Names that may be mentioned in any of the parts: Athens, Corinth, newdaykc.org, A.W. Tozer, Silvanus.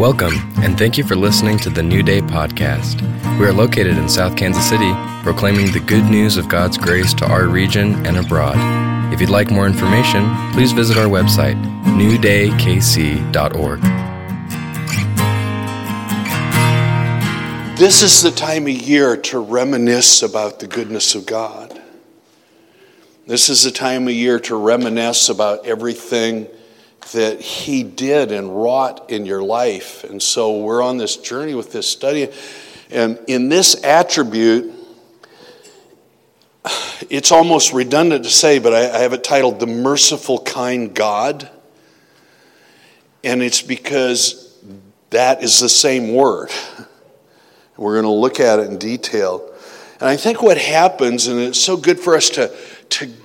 Welcome, and thank you for listening to the New Day Podcast. We are located in South Kansas City, proclaiming the good news of God's grace to our region and abroad. If you'd like more information, please visit our website, newdaykc.org. This is the time of year to reminisce about the goodness of God. This is the time of year to reminisce about everything that He did and wrought in your life. And so we're on this journey with this study. And in this attribute, it's almost redundant to say, but I have it titled, The Merciful Kind God. And it's because that is the same word. We're going to look at it in detail. And I think what happens, and it's so good for us to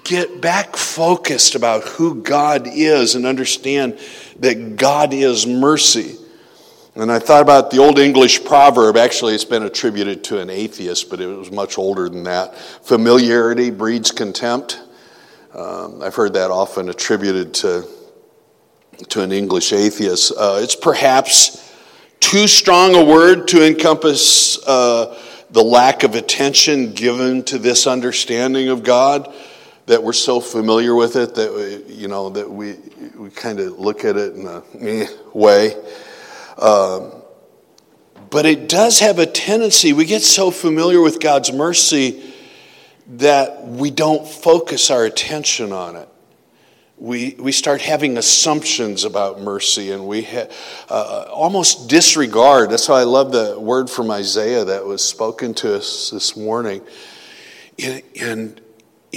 get back focused about who God is and understand that God is mercy. And I thought about the old English proverb. Actually, it's been attributed to an atheist, but it was much older than that. Familiarity breeds contempt. I've heard that often attributed to an English atheist. It's perhaps too strong a word to encompass the lack of attention given to this understanding of God, that we're so familiar with it that we kind of look at it in a way. But it does have a tendency. We get so familiar with God's mercy that we don't focus our attention on it. We start having assumptions about mercy, and we almost disregard. That's why I love the word from Isaiah that was spoken to us this morning.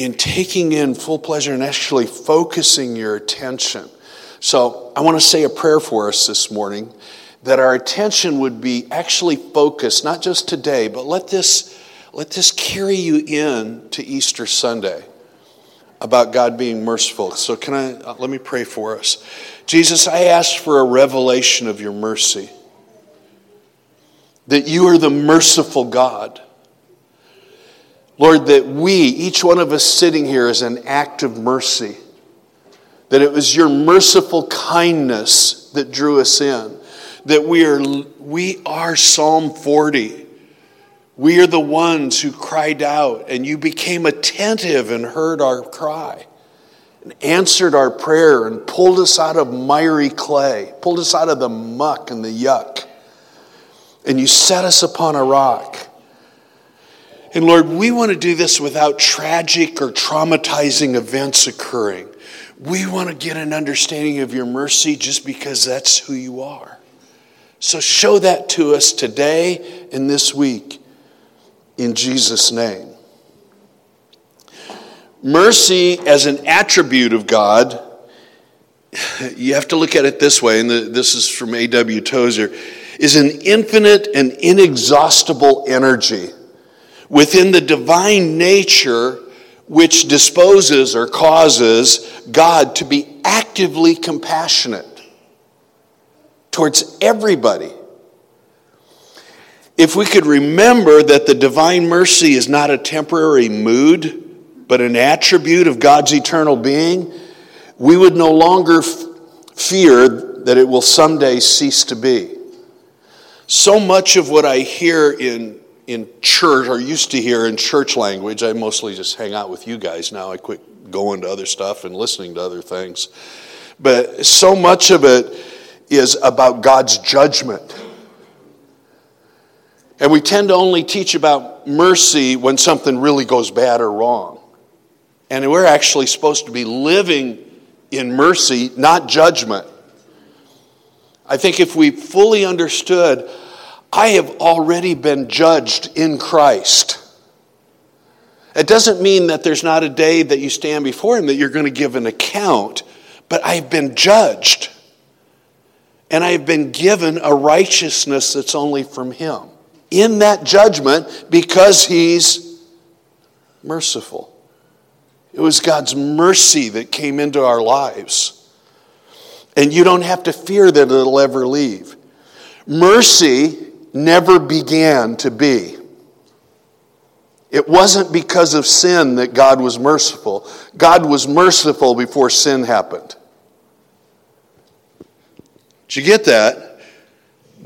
In taking in full pleasure and actually focusing your attention. So I want to say a prayer for us this morning, that our attention would be actually focused, not just today, but let this carry you in to Easter Sunday, about God being merciful. So let me pray for us. Jesus, I ask for a revelation of your mercy, that you are the merciful God. Lord, that we, each one of us sitting here, is an act of mercy, that it was your merciful kindness that drew us in, that we are Psalm 40. We are the ones who cried out, and you became attentive and heard our cry and answered our prayer and pulled us out of miry clay, pulled us out of the muck and the yuck. And you set us upon a rock. And Lord, we want to do this without tragic or traumatizing events occurring. We want to get an understanding of your mercy just because that's who you are. So show that to us today and this week. In Jesus' name. Mercy as an attribute of God, you have to look at it this way, and this is from A.W. Tozer, is an infinite and inexhaustible energy within the divine nature which disposes or causes God to be actively compassionate towards everybody. If we could remember that the divine mercy is not a temporary mood, but an attribute of God's eternal being, we would no longer fear that it will someday cease to be. So much of what I hear in church, or used to hear in church language, I mostly just hang out with you guys now. I quit going to other stuff and listening to other things. But so much of it is about God's judgment. And we tend to only teach about mercy when something really goes bad or wrong. And we're actually supposed to be living in mercy, not judgment. I think if we fully understood, I have already been judged in Christ. It doesn't mean that there's not a day that you stand before Him that you're going to give an account, but I've been judged. And I've been given a righteousness that's only from Him. In that judgment, because He's merciful. It was God's mercy that came into our lives. And you don't have to fear that it'll ever leave. Mercy never began to be. It wasn't because of sin that God was merciful. God was merciful before sin happened. Did you get that?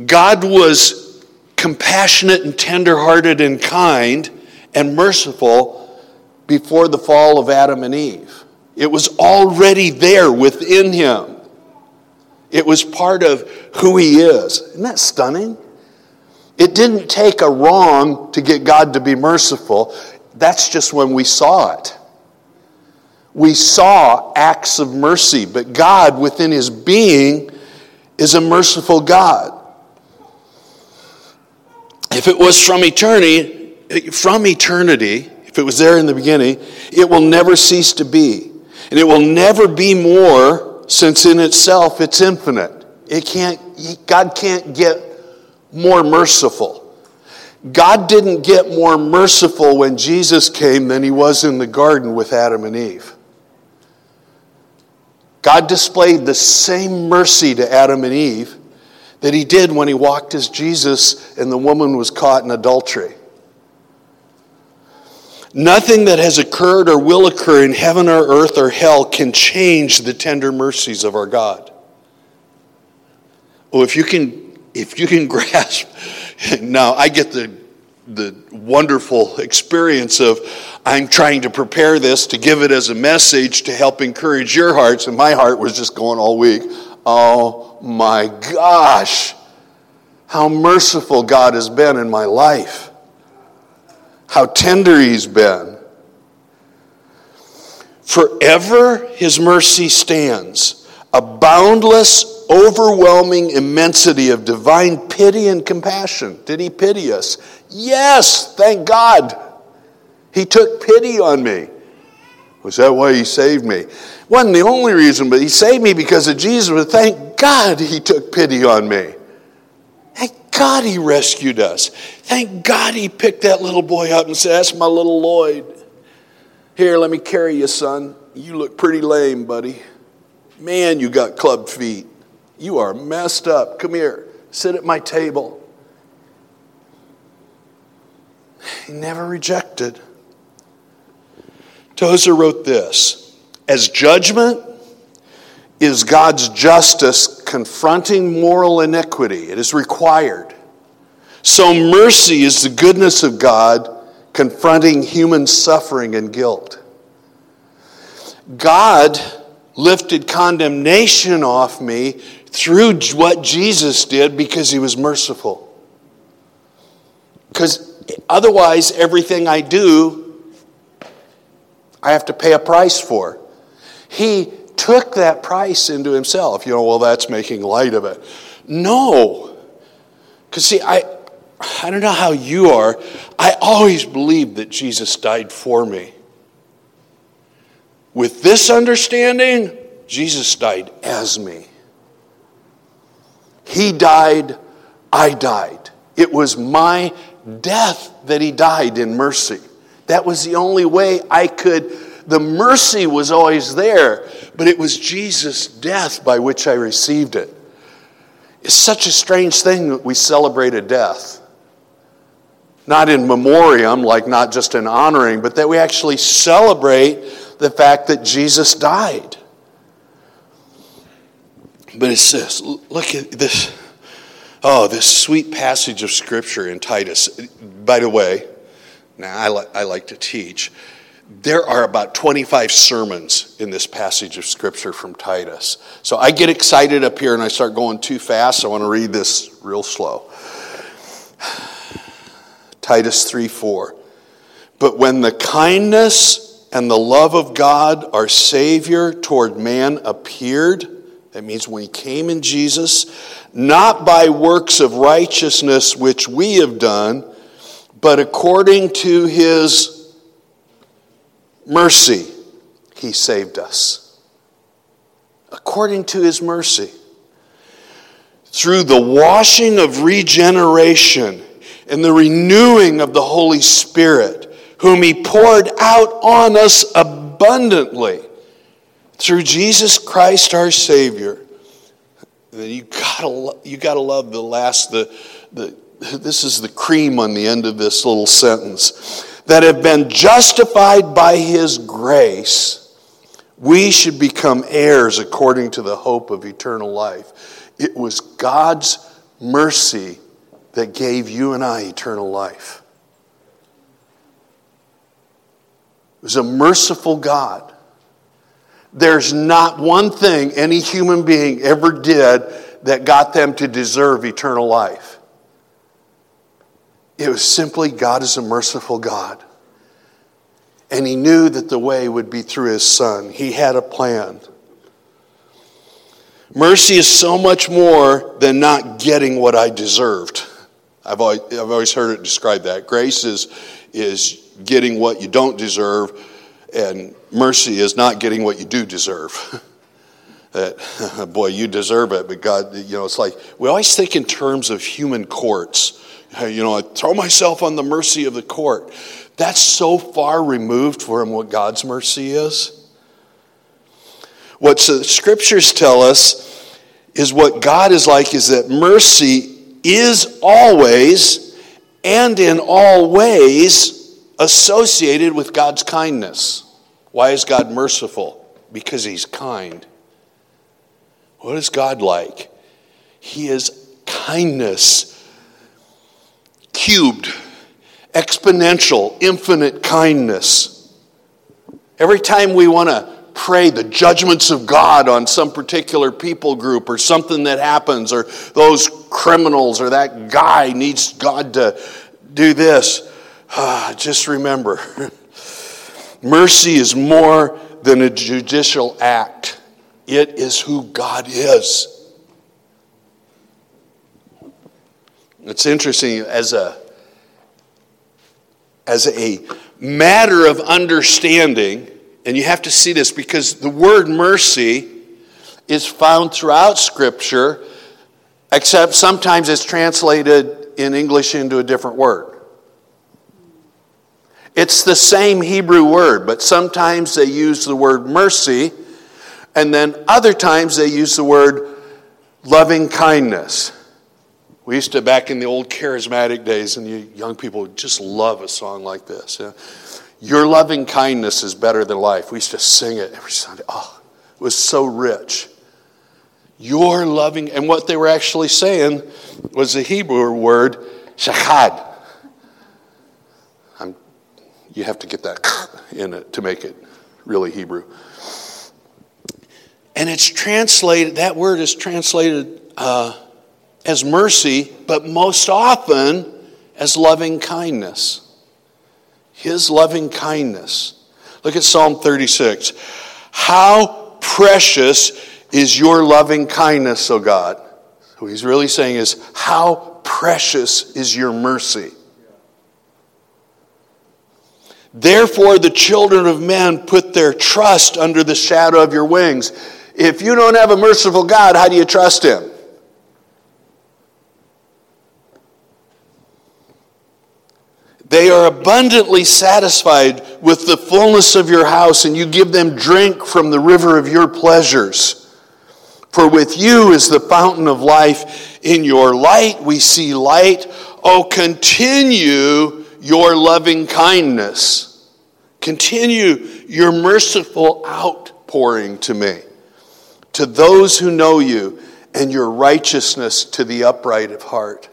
God was compassionate and tenderhearted and kind and merciful before the fall of Adam and Eve. It was already there within him. It was part of who he is. Isn't that stunning? It didn't take a wrong to get God to be merciful. That's just when we saw it. We saw acts of mercy, but God within his being is a merciful God. If it was from eternity, if it was there in the beginning, it will never cease to be. And it will never be more, since in itself it's infinite. God can't get more merciful. God didn't get more merciful when Jesus came than he was in the garden with Adam and Eve. God displayed the same mercy to Adam and Eve that he did when he walked as Jesus and the woman was caught in adultery. Nothing that has occurred or will occur in heaven or earth or hell can change the tender mercies of our God. Oh, if you can grasp. Now, I get the wonderful experience of I'm trying to prepare this to give it as a message to help encourage your hearts, and my heart was just going all week, oh my gosh, how merciful God has been in my life. How tender he's been. Forever his mercy stands, a boundless, overwhelming immensity of divine pity and compassion. Did he pity us? Yes, thank God. He took pity on me. Was that why he saved me? Wasn't the only reason, but he saved me because of Jesus. But thank God he took pity on me. Thank God he rescued us. Thank God he picked that little boy up and said, that's my little Lloyd. Here, let me carry you, son. You look pretty lame, buddy. Man, you got club feet. You are messed up. Come here. Sit at my table. He never rejected. Tozer wrote this: as judgment is God's justice confronting moral iniquity, it is required, so mercy is the goodness of God confronting human suffering and guilt. God lifted condemnation off me through what Jesus did because he was merciful. Because otherwise, everything I do, I have to pay a price for. He took that price into himself. You know, well, that's making light of it. No. Because see, I don't know how you are. I always believed that Jesus died for me. With this understanding, Jesus died as me. He died, I died. It was my death that he died in mercy. That was the only way the mercy was always there, but it was Jesus' death by which I received it. It's such a strange thing that we celebrate a death. Not in memoriam, like not just in honoring, but that we actually celebrate the fact that Jesus died. But it says, look at this. Oh, this sweet passage of Scripture in Titus. By the way, now I like to teach. There are about 25 sermons in this passage of Scripture from Titus. So I get excited up here and I start going too fast. I want to read this real slow. Titus 3:4. But when the kindness and the love of God, our Savior, toward man appeared. That means when he came in Jesus, not by works of righteousness which we have done, but according to his mercy, he saved us. According to his mercy. Through the washing of regeneration and the renewing of the Holy Spirit, whom he poured out on us abundantly through Jesus Christ our Savior. You gotta love the last. This is the cream on the end of this little sentence. That have been justified by his grace, we should become heirs according to the hope of eternal life. It was God's mercy that gave you and I eternal life. It was a merciful God. There's not one thing any human being ever did that got them to deserve eternal life. It was simply God is a merciful God. And he knew that the way would be through his son. He had a plan. Mercy is so much more than not getting what I deserved. I've always heard it described that. Grace is getting what you don't deserve, and mercy is not getting what you do deserve. That, boy, you deserve it, but God, it's like, we always think in terms of human courts. I throw myself on the mercy of the court. That's so far removed from what God's mercy is. What the scriptures tell us is what God is like is that mercy is always and in all ways associated with God's kindness. Why is God merciful? Because he's kind. What is God like? He is kindness, cubed, exponential, infinite kindness. Every time we want to pray the judgments of God on some particular people group or something that happens or those criminals or that guy needs God to do this. Just remember, mercy is more than a judicial act. It is who God is. It's interesting, as a matter of understanding. And you have to see this because the word mercy is found throughout Scripture, except sometimes it's translated in English into a different word. It's the same Hebrew word, but sometimes they use the word mercy, and then other times they use the word loving kindness. We used to, back in the old charismatic days, and you young people would just love a song like this. Yeah? Your loving kindness is better than life. We used to sing it every Sunday. Oh, it was so rich. Your loving, and what they were actually saying was the Hebrew word, shachad. You have to get that in it to make it really Hebrew. And it's translated, that word is translated as mercy, but most often as loving kindness. His loving kindness. Look at Psalm 36. How precious is your loving kindness, O God? What he's really saying is, how precious is your mercy? Therefore, the children of men put their trust under the shadow of your wings. If you don't have a merciful God, how do you trust him? They are abundantly satisfied with the fullness of your house, and you give them drink from the river of your pleasures. For with you is the fountain of life. In your light we see light. Oh, continue your loving kindness. Continue your merciful outpouring to me, to those who know you, and your righteousness to the upright of heart.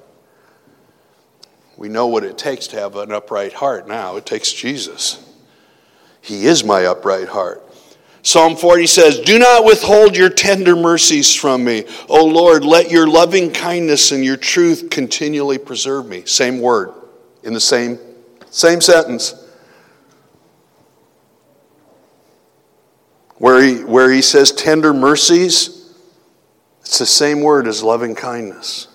We know what it takes to have an upright heart now. It takes Jesus. He is my upright heart. Psalm 40 says, do not withhold your tender mercies from me. O Lord, let your loving kindness and your truth continually preserve me. Same word in the same sentence. Where he says tender mercies, it's the same word as loving kindness.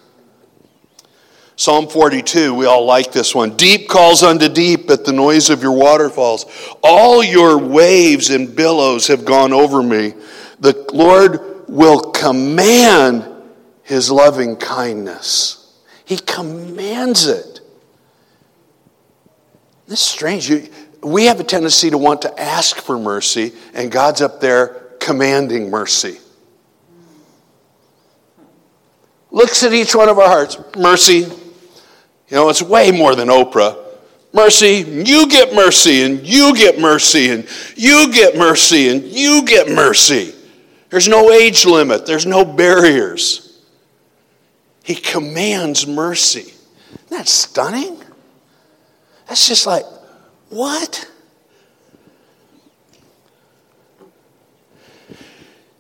Psalm 42, we all like this one. Deep calls unto deep at the noise of your waterfalls. All your waves and billows have gone over me. The Lord will command his loving kindness. He commands it. This is strange. We have a tendency to want to ask for mercy, and God's up there commanding mercy. Looks at each one of our hearts. Mercy. It's way more than Oprah. Mercy, you get mercy, and you get mercy, and you get mercy, and you get mercy. There's no age limit. There's no barriers. He commands mercy. Isn't that stunning? That's just like, what?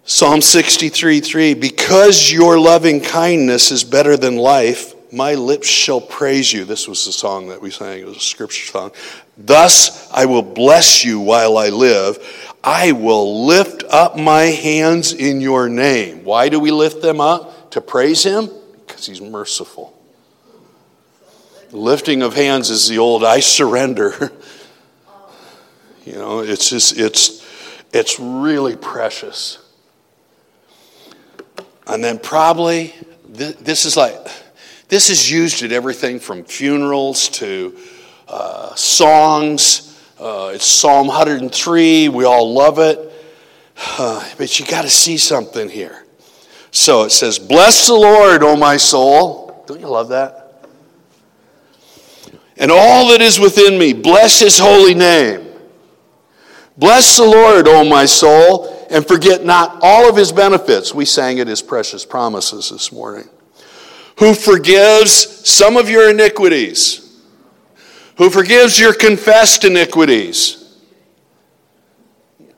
Psalm 63:3, because your loving kindness is better than life, my lips shall praise you. This was the song that we sang. It was a scripture song. Thus I will bless you while I live. I will lift up my hands in your name. Why do we lift them up? To praise him? Because he's merciful. The lifting of hands is the old I surrender. You know, it's just, it's really precious. And then probably, this is like... This is used at everything from funerals to songs. It's Psalm 103. We all love it. But you got to see something here. So it says, bless the Lord, O my soul. Don't you love that? And all that is within me, bless his holy name. Bless the Lord, O my soul, and forget not all of his benefits. We sang it, his precious promises this morning. Who forgives some of your iniquities, who forgives your confessed iniquities,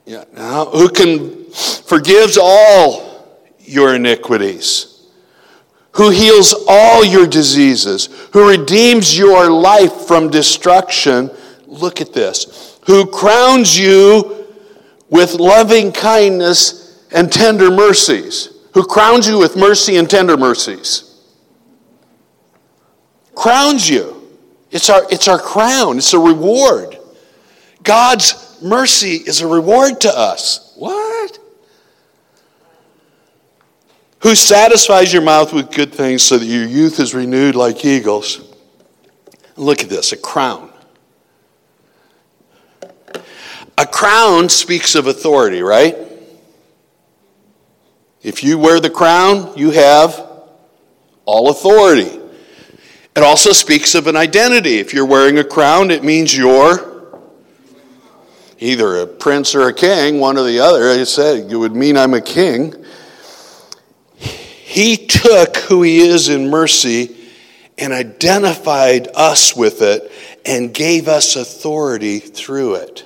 who can forgives all your iniquities, who heals all your diseases, who redeems your life from destruction, look at this, who crowns you with loving kindness and tender mercies, who crowns you with mercy and tender mercies. Crowns you. It's our crown. It's a reward. God's mercy is a reward to us. What? Who satisfies your mouth with good things so that your youth is renewed like eagles. Look at this, a crown. A crown speaks of authority, right? If you wear the crown, you have all authority. It also speaks of an identity. If you're wearing a crown, it means you're either a prince or a king, one or the other. It said, it would mean I'm a king. He took who he is in mercy and identified us with it and gave us authority through it.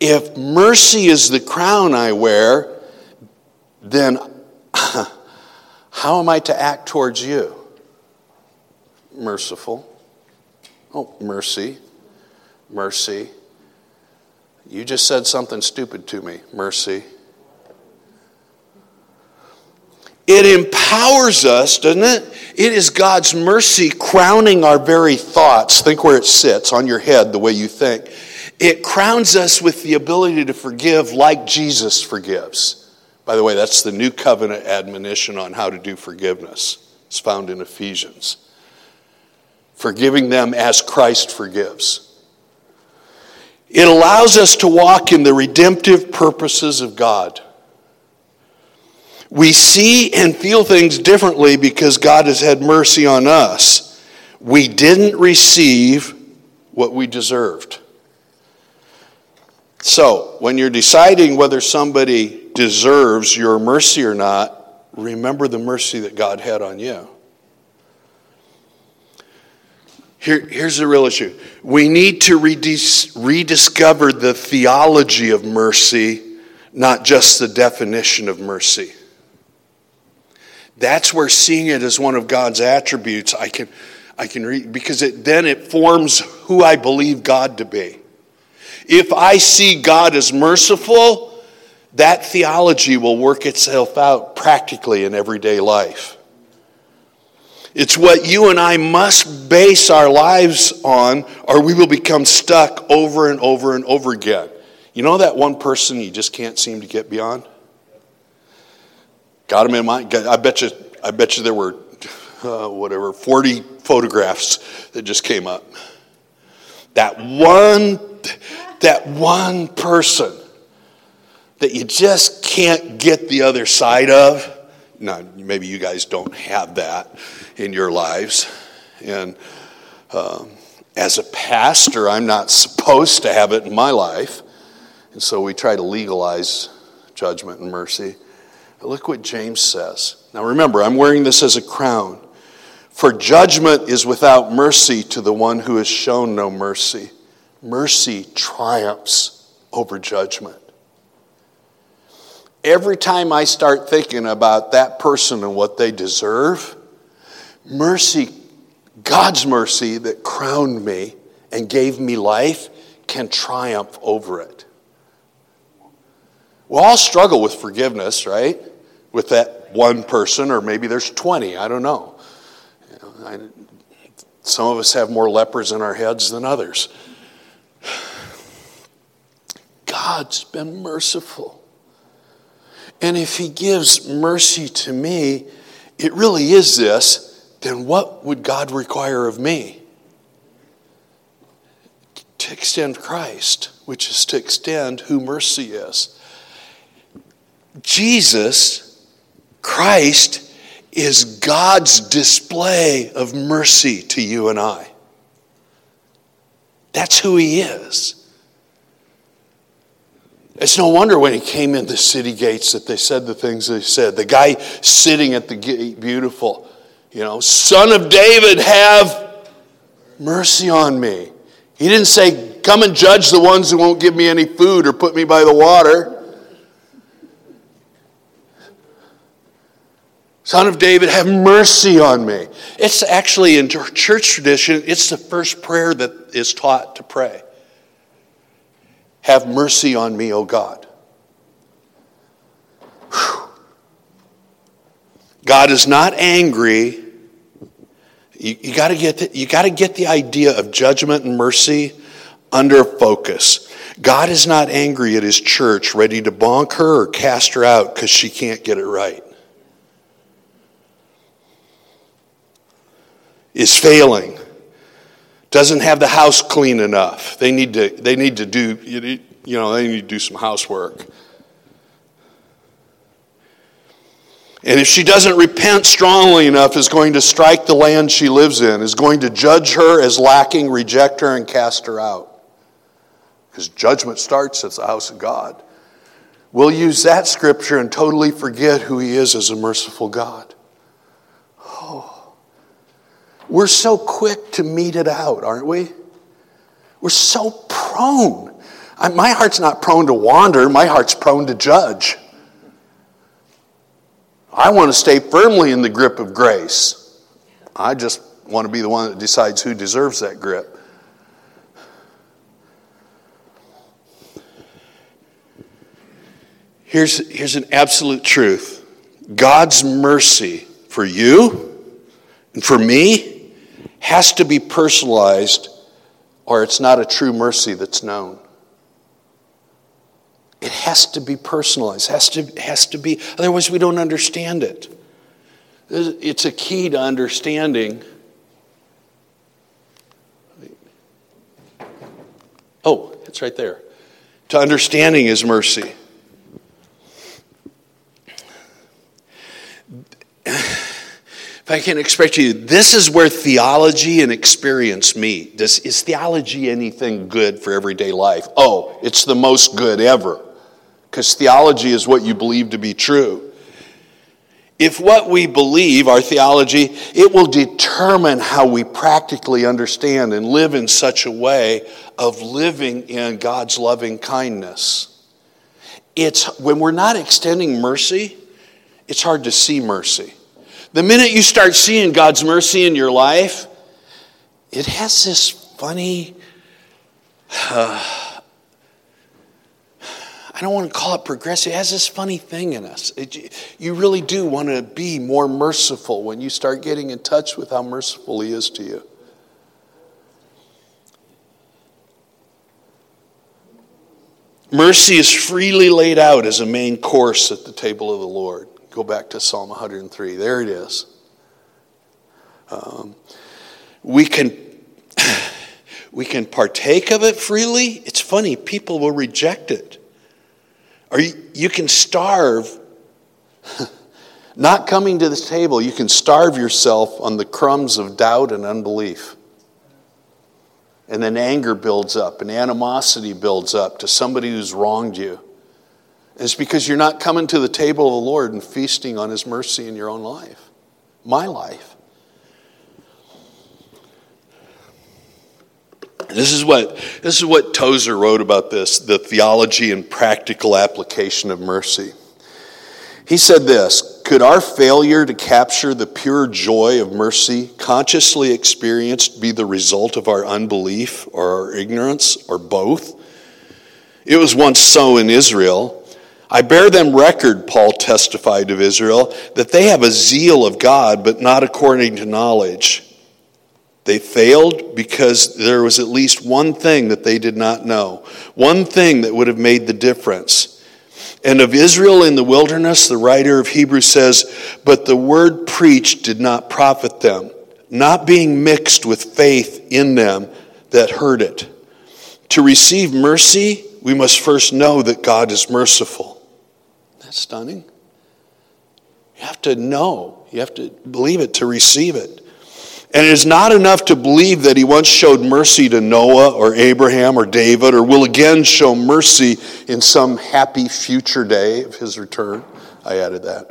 If mercy is the crown I wear, then how am I to act towards you? Merciful. Oh, mercy. Mercy. You just said something stupid to me. Mercy. It empowers us, doesn't it? It is God's mercy crowning our very thoughts. Think where it sits on your head, the way you think. It crowns us with the ability to forgive like Jesus forgives. By the way, that's the New Covenant admonition on how to do forgiveness. It's found in Ephesians. Forgiving them as Christ forgives. It allows us to walk in the redemptive purposes of God. We see and feel things differently because God has had mercy on us. We didn't receive what we deserved. So, when you're deciding whether somebody deserves your mercy or not, remember the mercy that God had on you. Here's the real issue. We need to rediscover the theology of mercy, not just the definition of mercy. That's where seeing it as one of God's attributes, I can read, because it forms who I believe God to be. If I see God as merciful, that theology will work itself out practically in everyday life. It's what you and I must base our lives on, or we will become stuck over and over and over again. You know that one person you just can't seem to get beyond? Got him in mind. I bet you there were 40 photographs that just came up. That one person that you just can't get the other side of. Now, maybe you guys don't have that in your lives. And as a pastor, I'm not supposed to have it in my life. And so we try to legalize judgment and mercy. But look what James says. Now remember, I'm wearing this as a crown. For judgment is without mercy to the one who has shown no mercy. Mercy triumphs over judgment. Every time I start thinking about that person and what they deserve, mercy, God's mercy that crowned me and gave me life, can triumph over it. We'll all struggle with forgiveness, right? With that one person, or maybe there's 20, I don't know. Some of us have more lepers in our heads than others. God's been merciful. And if he gives mercy to me, it really is this, then what would God require of me? To extend Christ, which is to extend who mercy is. Jesus, Christ, is God's display of mercy to you and I. That's who he is. It's no wonder when he came in the city gates that they said the things they said. The guy sitting at the gate, beautiful, Son of David, have mercy on me. He didn't say, come and judge the ones who won't give me any food or put me by the water. Son of David, have mercy on me. It's actually, in church tradition, it's the first prayer that is taught to pray. Have mercy on me, O God. Whew. God is not angry. You got to get the idea of judgment and mercy under focus. God is not angry at his church, ready to bonk her or cast her out because she can't get it right. Is failing. Doesn't have the house clean enough. They need to do some housework. And if she doesn't repent strongly enough, is going to strike the land she lives in, is going to judge her as lacking, reject her, and cast her out. Because judgment starts at the house of God. We'll use that scripture and totally forget who he is as a merciful God. Oh, we're so quick to mete it out, aren't we? We're so prone. My heart's not prone to wander. My heart's prone to judge. I want to stay firmly in the grip of grace. I just want to be the one that decides who deserves that grip. Here's an absolute truth. God's mercy for you and for me has to be personalized, or it's not a true mercy that's known. It has to be personalized. It has to be. Otherwise, we don't understand it. It's a key to understanding. Oh, it's right there. To understanding his mercy. If I can express to you, this is where theology and experience meet. Is theology anything good for everyday life? Oh, it's the most good ever. Because theology is what you believe to be true. If what we believe, our theology, it will determine how we practically understand and live in such a way of living in God's loving kindness. It's when we're not extending mercy, it's hard to see mercy. The minute you start seeing God's mercy in your life, it has this funny... I don't want to call it progressive. It has this funny thing in us. You really do want to be more merciful when you start getting in touch with how merciful he is to you. Mercy is freely laid out as a main course at the table of the Lord. Go back to Psalm 103. There it is. We can partake of it freely. It's funny. People will reject it. Or you can starve. Not coming to this table, you can starve yourself on the crumbs of doubt and unbelief. And then anger builds up and animosity builds up to somebody who's wronged you. It's because you're not coming to the table of the Lord and feasting on his mercy in your own life. My life. This is what Tozer wrote about this, the theology and practical application of mercy. He said this: could our failure to capture the pure joy of mercy consciously experienced be the result of our unbelief or our ignorance or both? It was once so in Israel. I bear them record, Paul testified of Israel, that they have a zeal of God, but not according to knowledge. They failed because there was at least one thing that they did not know, one thing that would have made the difference. And of Israel in the wilderness, the writer of Hebrews says, but the word preached did not profit them, not being mixed with faith in them that heard it. To receive mercy, we must first know that God is merciful. That's stunning. You have to know. You have to believe it to receive it. And it is not enough to believe that he once showed mercy to Noah or Abraham or David or will again show mercy in some happy future day of his return. I added that.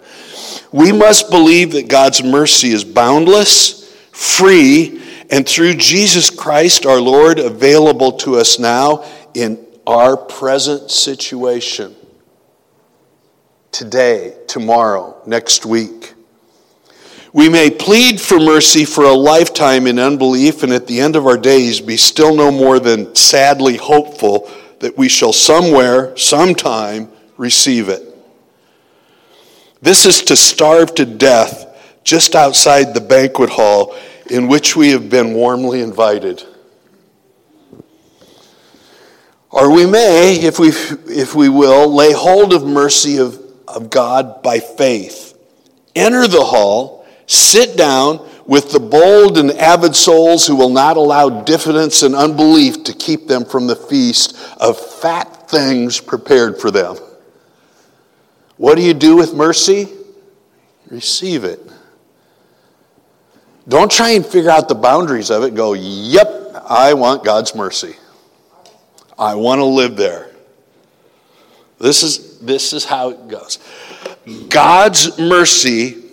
We must believe that God's mercy is boundless, free, and through Jesus Christ our Lord available to us now in our present situation. Today, tomorrow, next week. We may plead for mercy for a lifetime in unbelief, and at the end of our days be still no more than sadly hopeful that we shall somewhere, sometime, receive it. This is to starve to death just outside the banquet hall in which we have been warmly invited. Or we may, if we will, lay hold of mercy of God by faith. Enter the hall. Sit down with the bold and avid souls who will not allow diffidence and unbelief to keep them from the feast of fat things prepared for them. What do you do with mercy? Receive it. Don't try and figure out the boundaries of it. Go, yep, I want God's mercy. I want to live there. This is how it goes. God's mercy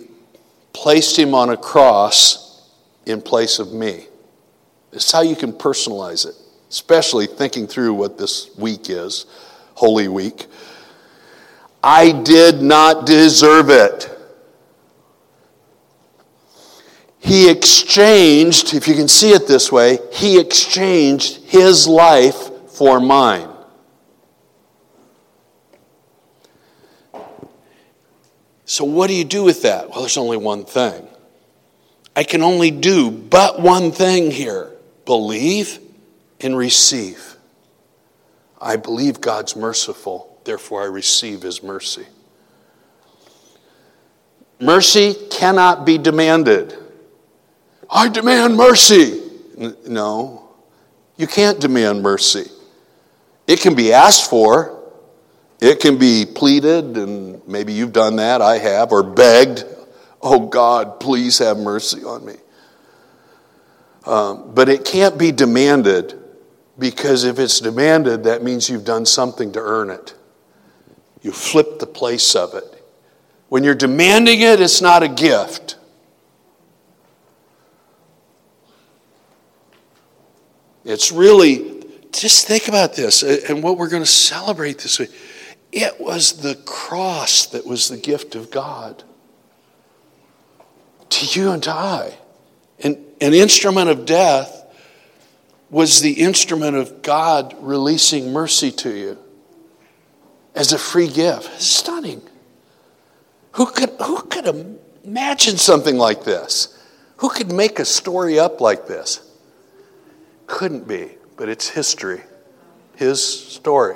placed him on a cross in place of me. This is how you can personalize it, especially thinking through what this week is, Holy Week. I did not deserve it. He exchanged, if you can see it this way, he exchanged his life for mine. So what do you do with that? Well, there's only one thing. I can only do but one thing here. Believe and receive. I believe God's merciful, therefore I receive his mercy. Mercy cannot be demanded. I demand mercy. No, you can't demand mercy. It can be asked for. It can be pleaded, and maybe you've done that, I have, or begged, oh God, please have mercy on me. But it can't be demanded, because if it's demanded, that means you've done something to earn it. You flip the place of it. When you're demanding it, it's not a gift. It's really, just think about this and what we're going to celebrate this week. It was the cross that was the gift of God to you and to I. And an instrument of death was the instrument of God releasing mercy to you as a free gift. It's stunning. Who could imagine something like this? Who could make a story up like this? Couldn't be, but it's history, his story.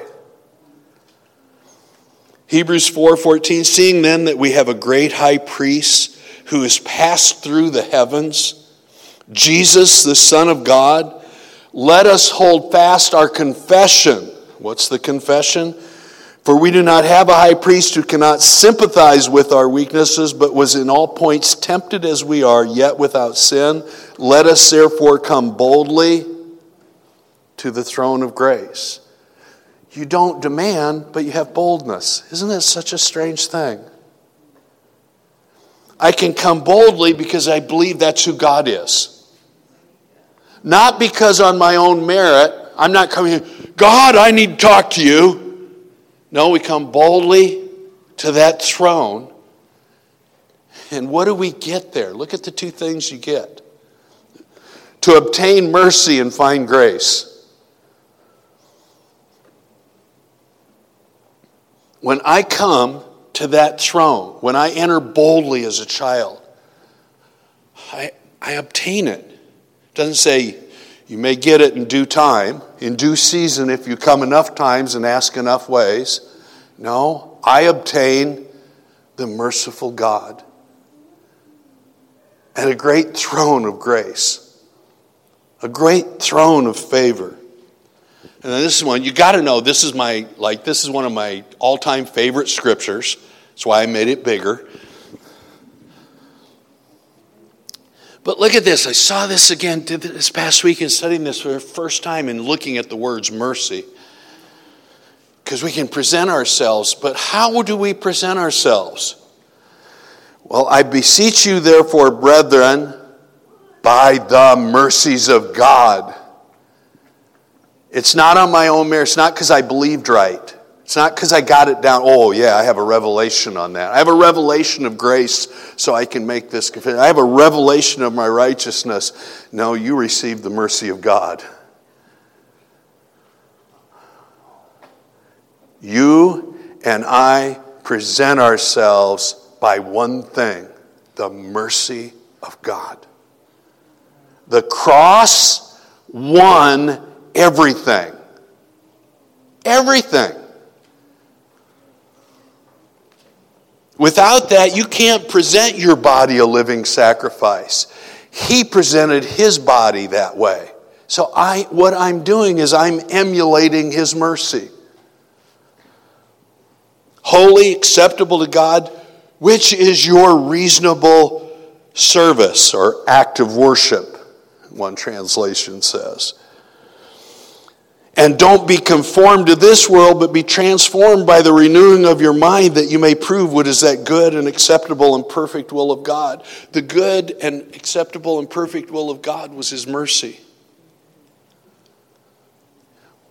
Hebrews 4:14, seeing then that we have a great high priest who has passed through the heavens, Jesus, the Son of God, let us hold fast our confession. What's the confession? For we do not have a high priest who cannot sympathize with our weaknesses, but was in all points tempted as we are, yet without sin. Let us therefore come boldly to the throne of grace. You don't demand, but you have boldness. Isn't that such a strange thing? I can come boldly because I believe that's who God is. Not because on my own merit, I'm not coming here, God, I need to talk to you. No, we come boldly to that throne. And what do we get there? Look at the two things you get. To obtain mercy and find grace. When I come to that throne, when I enter boldly as a child, I obtain it. It doesn't say you may get it in due time, in due season if you come enough times and ask enough ways. No, I obtain the merciful God and a great throne of grace, a great throne of favor. And then this is one, you got to know, this is one of my all-time favorite scriptures. That's why I made it bigger. But look at this. I saw this again this past week in studying this for the first time and looking at the words mercy. Because we can present ourselves, but how do we present ourselves? Well, I beseech you, therefore, brethren, by the mercies of God. It's not on my own merit. It's not because I believed right. It's not because I got it down. Oh, yeah, I have a revelation on that. I have a revelation of grace so I can make this confession. I have a revelation of my righteousness. No, you received the mercy of God. You and I present ourselves by one thing, the mercy of God. The cross won everything. Everything. Without that, you can't present your body a living sacrifice. He presented his body that way. So what I'm doing is I'm emulating his mercy. Holy, acceptable to God, which is your reasonable service or act of worship, one translation says. And don't be conformed to this world, but be transformed by the renewing of your mind that you may prove what is that good and acceptable and perfect will of God. The good and acceptable and perfect will of God was his mercy.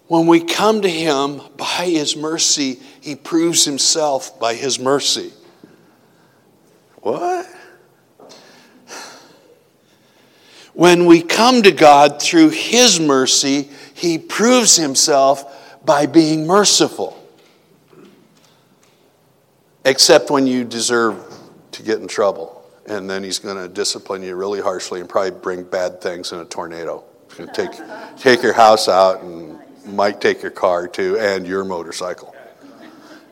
When we come to him by his mercy, he proves himself by his mercy. What? When we come to God through his mercy, he proves himself by being merciful. Except when you deserve to get in trouble. And then he's going to discipline you really harshly and probably bring bad things in a tornado. He's going to take your house out and might take your car too and your motorcycle.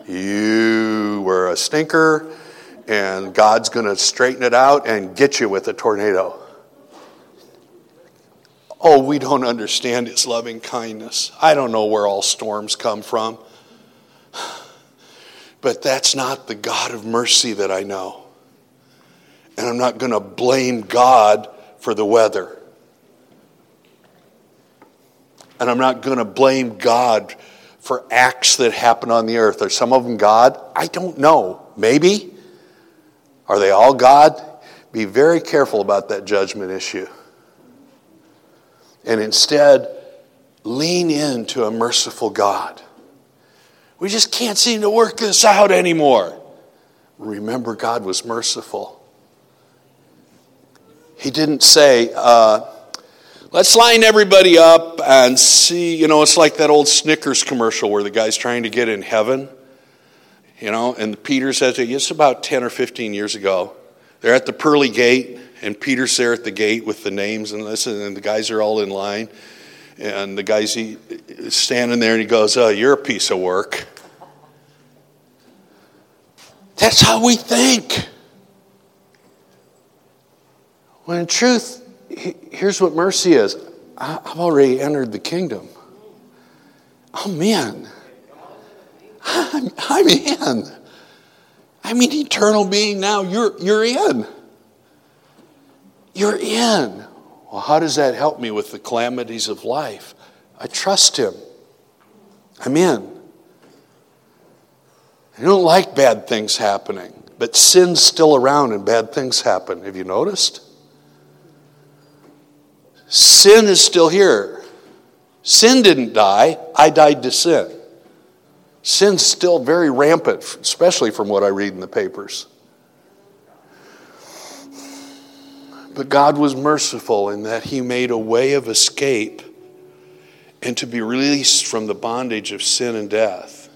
You were a stinker and God's going to straighten it out and get you with a tornado. Oh, we don't understand his loving kindness. I don't know where all storms come from. But that's not the God of mercy that I know. And I'm not going to blame God for the weather. And I'm not going to blame God for acts that happen on the earth. Are some of them God? I don't know. Maybe. Are they all God? Be very careful about that judgment issue. And instead, lean into a merciful God. We just can't seem to work this out anymore. Remember, God was merciful. He didn't say, let's line everybody up and see, it's like that old Snickers commercial where the guy's trying to get in heaven. And Peter says, it's about 10 or 15 years ago. They're at the pearly gate. And Peter's there at the gate with the names and listen, and the guys are all in line. And the guy's standing there and he goes, oh, you're a piece of work. That's how we think. When in truth, here's what mercy is. I've already entered the kingdom. I'm in. I'm in. I'm an eternal being now. You're in. You're in. Well, how does that help me with the calamities of life? I trust him. I'm in. I don't like bad things happening, but sin's still around and bad things happen. Have you noticed? sin is still here. Sin didn't die. I died to sin. Sin's still very rampant, especially from what I read in the papers. But God was merciful in that he made a way of escape and to be released from the bondage of sin and death.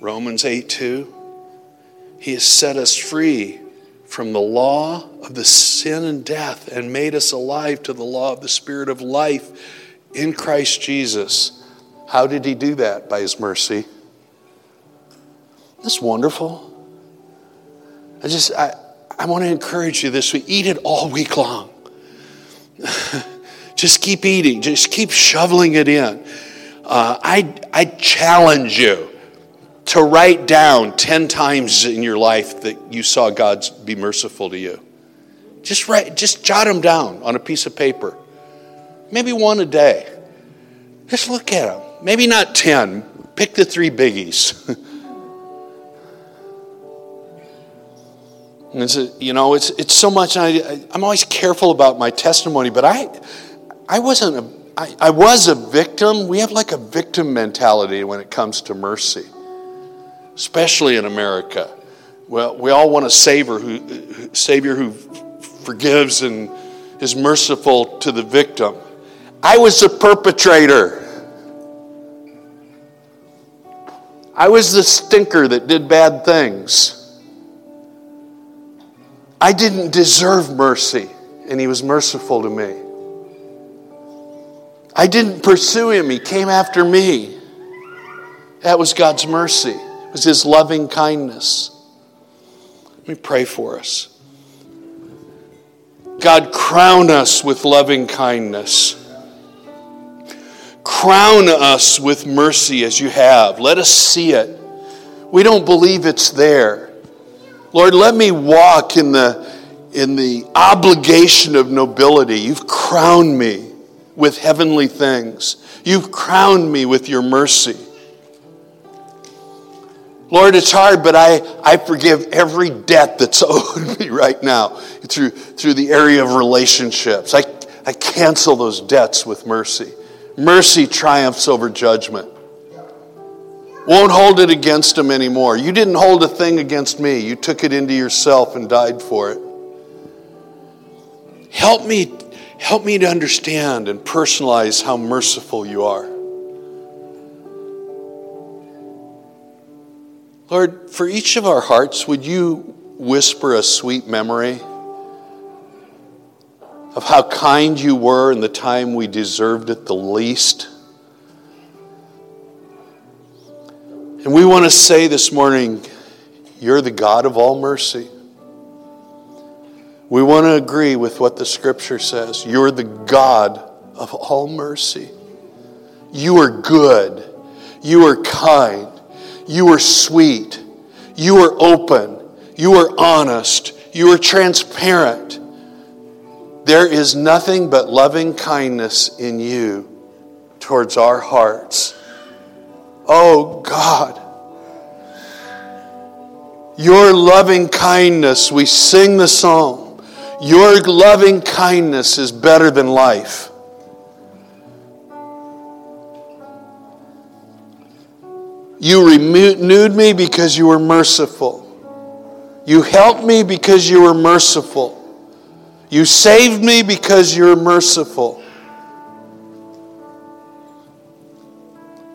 Romans 8:2, he has set us free from the law of the sin and death and made us alive to the law of the Spirit of life in Christ Jesus. How did he do that? By his mercy. That's wonderful. I want to encourage you this week. Eat it all week long. Just keep eating. Just keep shoveling it in. I challenge you to write down 10 times in your life that you saw God be merciful to you. Just jot them down on a piece of paper. Maybe one a day. Just look at them. Maybe not 10. Pick the 3 biggies. And it's so much. I'm always careful about my testimony, but I was a victim. We have like a victim mentality when it comes to mercy, especially in America. Well, we all want a savior who forgives and is merciful to the victim. I was the perpetrator. I was the stinker that did bad things. I didn't deserve mercy, and he was merciful to me. I didn't pursue him. He came after me. That was God's mercy. It was his loving kindness. Let me pray for us. God, crown us with loving kindness. Crown us with mercy as you have. Let us see it. We don't believe it's there. Lord, let me walk in the obligation of nobility. You've crowned me with heavenly things. You've crowned me with your mercy. Lord, it's hard, but I forgive every debt that's owed me right now through the area of relationships. I cancel those debts with mercy. Mercy triumphs over judgment. Won't hold it against him anymore. You didn't hold a thing against me. You took it into yourself and died for it. Help me to understand and personalize how merciful you are. Lord, for each of our hearts, would you whisper a sweet memory of how kind you were in the time we deserved it the least? And we want to say this morning, you're the God of all mercy. We want to agree with what the Scripture says. You're the God of all mercy. You are good. You are kind. You are sweet. You are open. You are honest. You are transparent. There is nothing but loving kindness in you towards our hearts. Oh God, your loving kindness, we sing the psalm, your loving kindness is better than life. You renewed me because you were merciful. You helped me because you were merciful. You saved me because you were merciful.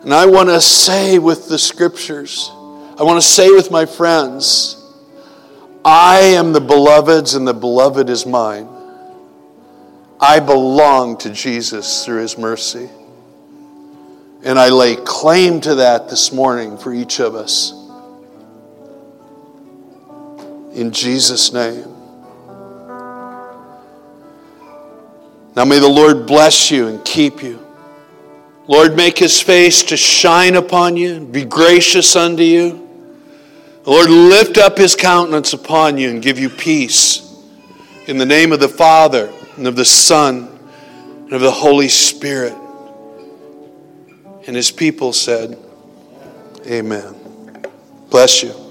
And I want to say with the Scriptures, I want to say with my friends, I am the beloved's and the beloved is mine. I belong to Jesus through his mercy. And I lay claim to that this morning for each of us. In Jesus' name. Now may the Lord bless you and keep you. Lord, make his face to shine upon you and be gracious unto you. Lord, lift up his countenance upon you and give you peace. In the name of the Father, and of the Son, and of the Holy Spirit. And his people said, Amen. Bless you.